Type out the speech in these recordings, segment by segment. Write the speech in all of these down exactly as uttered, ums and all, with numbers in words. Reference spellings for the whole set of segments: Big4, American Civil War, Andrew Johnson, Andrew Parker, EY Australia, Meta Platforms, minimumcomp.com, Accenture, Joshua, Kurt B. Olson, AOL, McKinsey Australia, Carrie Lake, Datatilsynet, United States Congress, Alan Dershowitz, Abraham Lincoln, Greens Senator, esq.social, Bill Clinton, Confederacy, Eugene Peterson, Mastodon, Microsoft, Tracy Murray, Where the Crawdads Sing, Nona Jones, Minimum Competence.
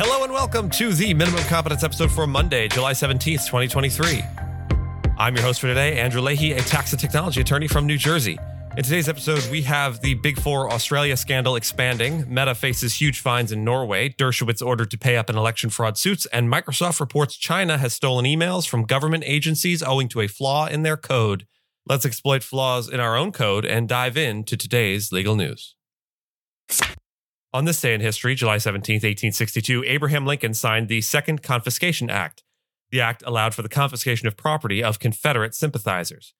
Hello and welcome to the Minimum Competence episode for Monday, July seventeenth, twenty twenty-three. I'm your host for today, Andrew Leahy, a tax and technology attorney from New Jersey. In today's episode, we have the Big Four Australia scandal expanding, Meta faces huge fines in Norway, Dershowitz ordered to pay up in election fraud suits, and Microsoft reports China has stolen emails from government agencies owing to a flaw in their code. Let's exploit flaws in our own code and dive into today's legal news. On this day in history, July seventeenth, eighteen sixty-two, Abraham Lincoln signed the Second Confiscation Act. The act allowed for the confiscation of property of Confederate sympathizers.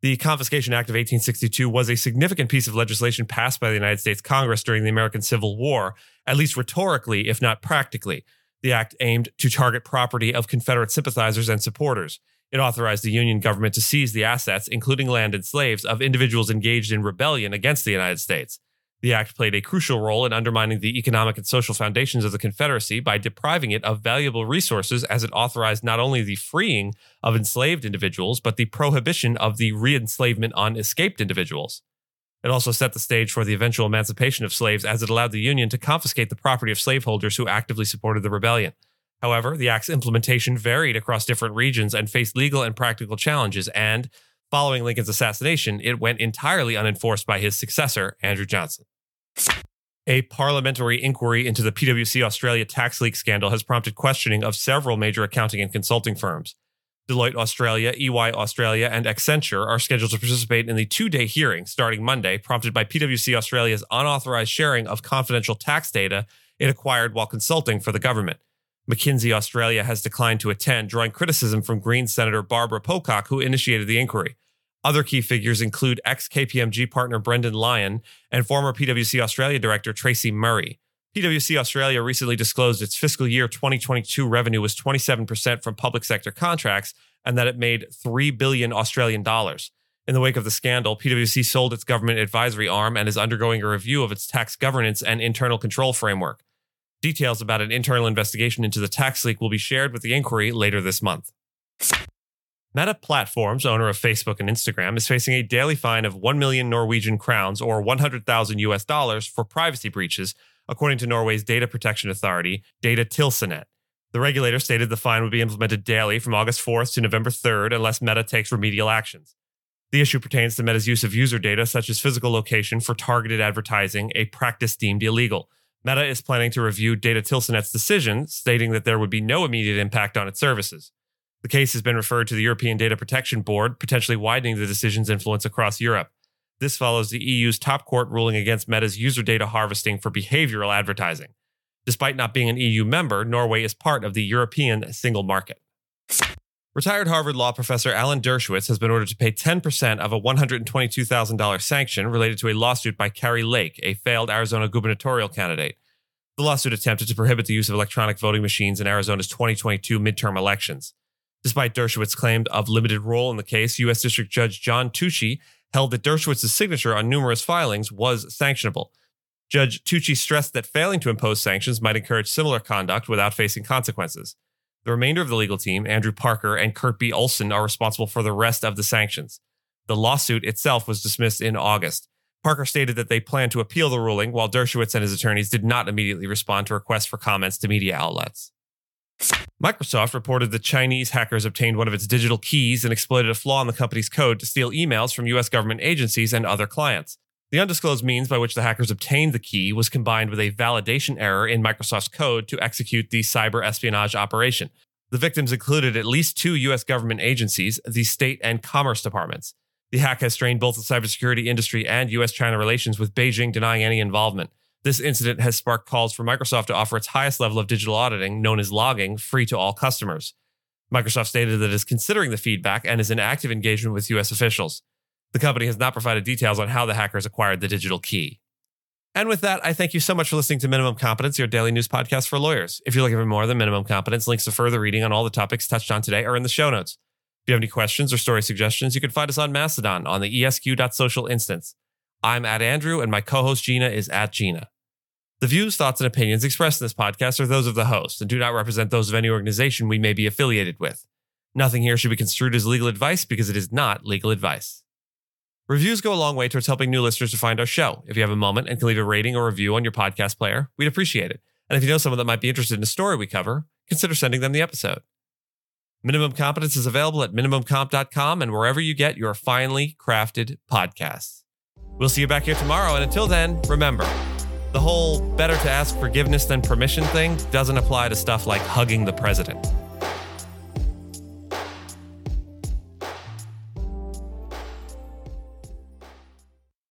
The Confiscation Act of eighteen sixty-two was a significant piece of legislation passed by the United States Congress during the American Civil War, at least rhetorically, if not practically. The act aimed to target property of Confederate sympathizers and supporters. It authorized the Union government to seize the assets, including land and slaves, of individuals engaged in rebellion against the United States. The act played a crucial role in undermining the economic and social foundations of the Confederacy by depriving it of valuable resources, as it authorized not only the freeing of enslaved individuals, but the prohibition of the re-enslavement on escaped individuals. It also set the stage for the eventual emancipation of slaves, as it allowed the Union to confiscate the property of slaveholders who actively supported the rebellion. However, the act's implementation varied across different regions and faced legal and practical challenges, and following Lincoln's assassination, it went entirely unenforced by his successor, Andrew Johnson. A parliamentary inquiry into the PwC Australia tax leak scandal has prompted questioning of several major accounting and consulting firms. Deloitte Australia, E Y Australia, and Accenture are scheduled to participate in the two-day hearing starting Monday, prompted by PwC Australia's unauthorized sharing of confidential tax data it acquired while consulting for the government. McKinsey Australia has declined to attend, drawing criticism from Greens Senator Barbara Pocock, who initiated the inquiry. Other key figures include ex-K P M G partner Brendan Lyon and former PwC Australia director Tracy Murray. PwC Australia recently disclosed its fiscal year twenty twenty-two revenue was twenty-seven percent from public sector contracts and that it made three billion dollars Australian dollars. In the wake of the scandal, PwC sold its government advisory arm and is undergoing a review of its tax governance and internal control framework. Details about an internal investigation into the tax leak will be shared with the inquiry later this month. Meta Platforms, owner of Facebook and Instagram, is facing a daily fine of one million Norwegian crowns or one hundred thousand U S dollars for privacy breaches, according to Norway's data protection authority, Datatilsynet. The regulator stated the fine would be implemented daily from August fourth to November third unless Meta takes remedial actions. The issue pertains to Meta's use of user data such as physical location for targeted advertising, a practice deemed illegal. Meta is planning to review Datatilsynet's decision, stating that there would be no immediate impact on its services. The case has been referred to the European Data Protection Board, potentially widening the decision's influence across Europe. This follows the E U's top court ruling against Meta's user data harvesting for behavioral advertising. Despite not being an E U member, Norway is part of the European single market. Retired Harvard Law professor Alan Dershowitz has been ordered to pay ten percent of a one hundred twenty-two thousand dollars sanction related to a lawsuit by Carrie Lake, a failed Arizona gubernatorial candidate. The lawsuit attempted to prohibit the use of electronic voting machines in Arizona's twenty twenty-two midterm elections. Despite Dershowitz's claim of limited role in the case, U S District Judge John Tucci held that Dershowitz's signature on numerous filings was sanctionable. Judge Tucci stressed that failing to impose sanctions might encourage similar conduct without facing consequences. The remainder of the legal team, Andrew Parker and Kurt B. Olson, are responsible for the rest of the sanctions. The lawsuit itself was dismissed in August. Parker stated that they plan to appeal the ruling, while Dershowitz and his attorneys did not immediately respond to requests for comments to media outlets. Microsoft reported that Chinese hackers obtained one of its digital keys and exploited a flaw in the company's code to steal emails from U S government agencies and other clients. The undisclosed means by which the hackers obtained the key was combined with a validation error in Microsoft's code to execute the cyber espionage operation. The victims included at least two U S government agencies, the State and Commerce Departments. The hack has strained both the cybersecurity industry and U S-China relations, with Beijing denying any involvement. This incident has sparked calls for Microsoft to offer its highest level of digital auditing, known as logging, free to all customers. Microsoft stated that it is considering the feedback and is in active engagement with U S officials. The company has not provided details on how the hackers acquired the digital key. And with that, I thank you so much for listening to Minimum Competence, your daily news podcast for lawyers. If you're looking for more than Minimum Competence, links to further reading on all the topics touched on today are in the show notes. If you have any questions or story suggestions, you can find us on Mastodon on the E S Q dot social instance. I'm at Andrew, and my co-host Gina is at Gina. The views, thoughts, and opinions expressed in this podcast are those of the host and do not represent those of any organization we may be affiliated with. Nothing here should be construed as legal advice because it is not legal advice. Reviews go a long way towards helping new listeners to find our show. If you have a moment and can leave a rating or review on your podcast player, we'd appreciate it. And if you know someone that might be interested in a story we cover, consider sending them the episode. Minimum Competence is available at minimum comp dot com and wherever you get your finely crafted podcasts. We'll see you back here tomorrow. And until then, remember, the whole better to ask forgiveness than permission thing doesn't apply to stuff like hugging the president.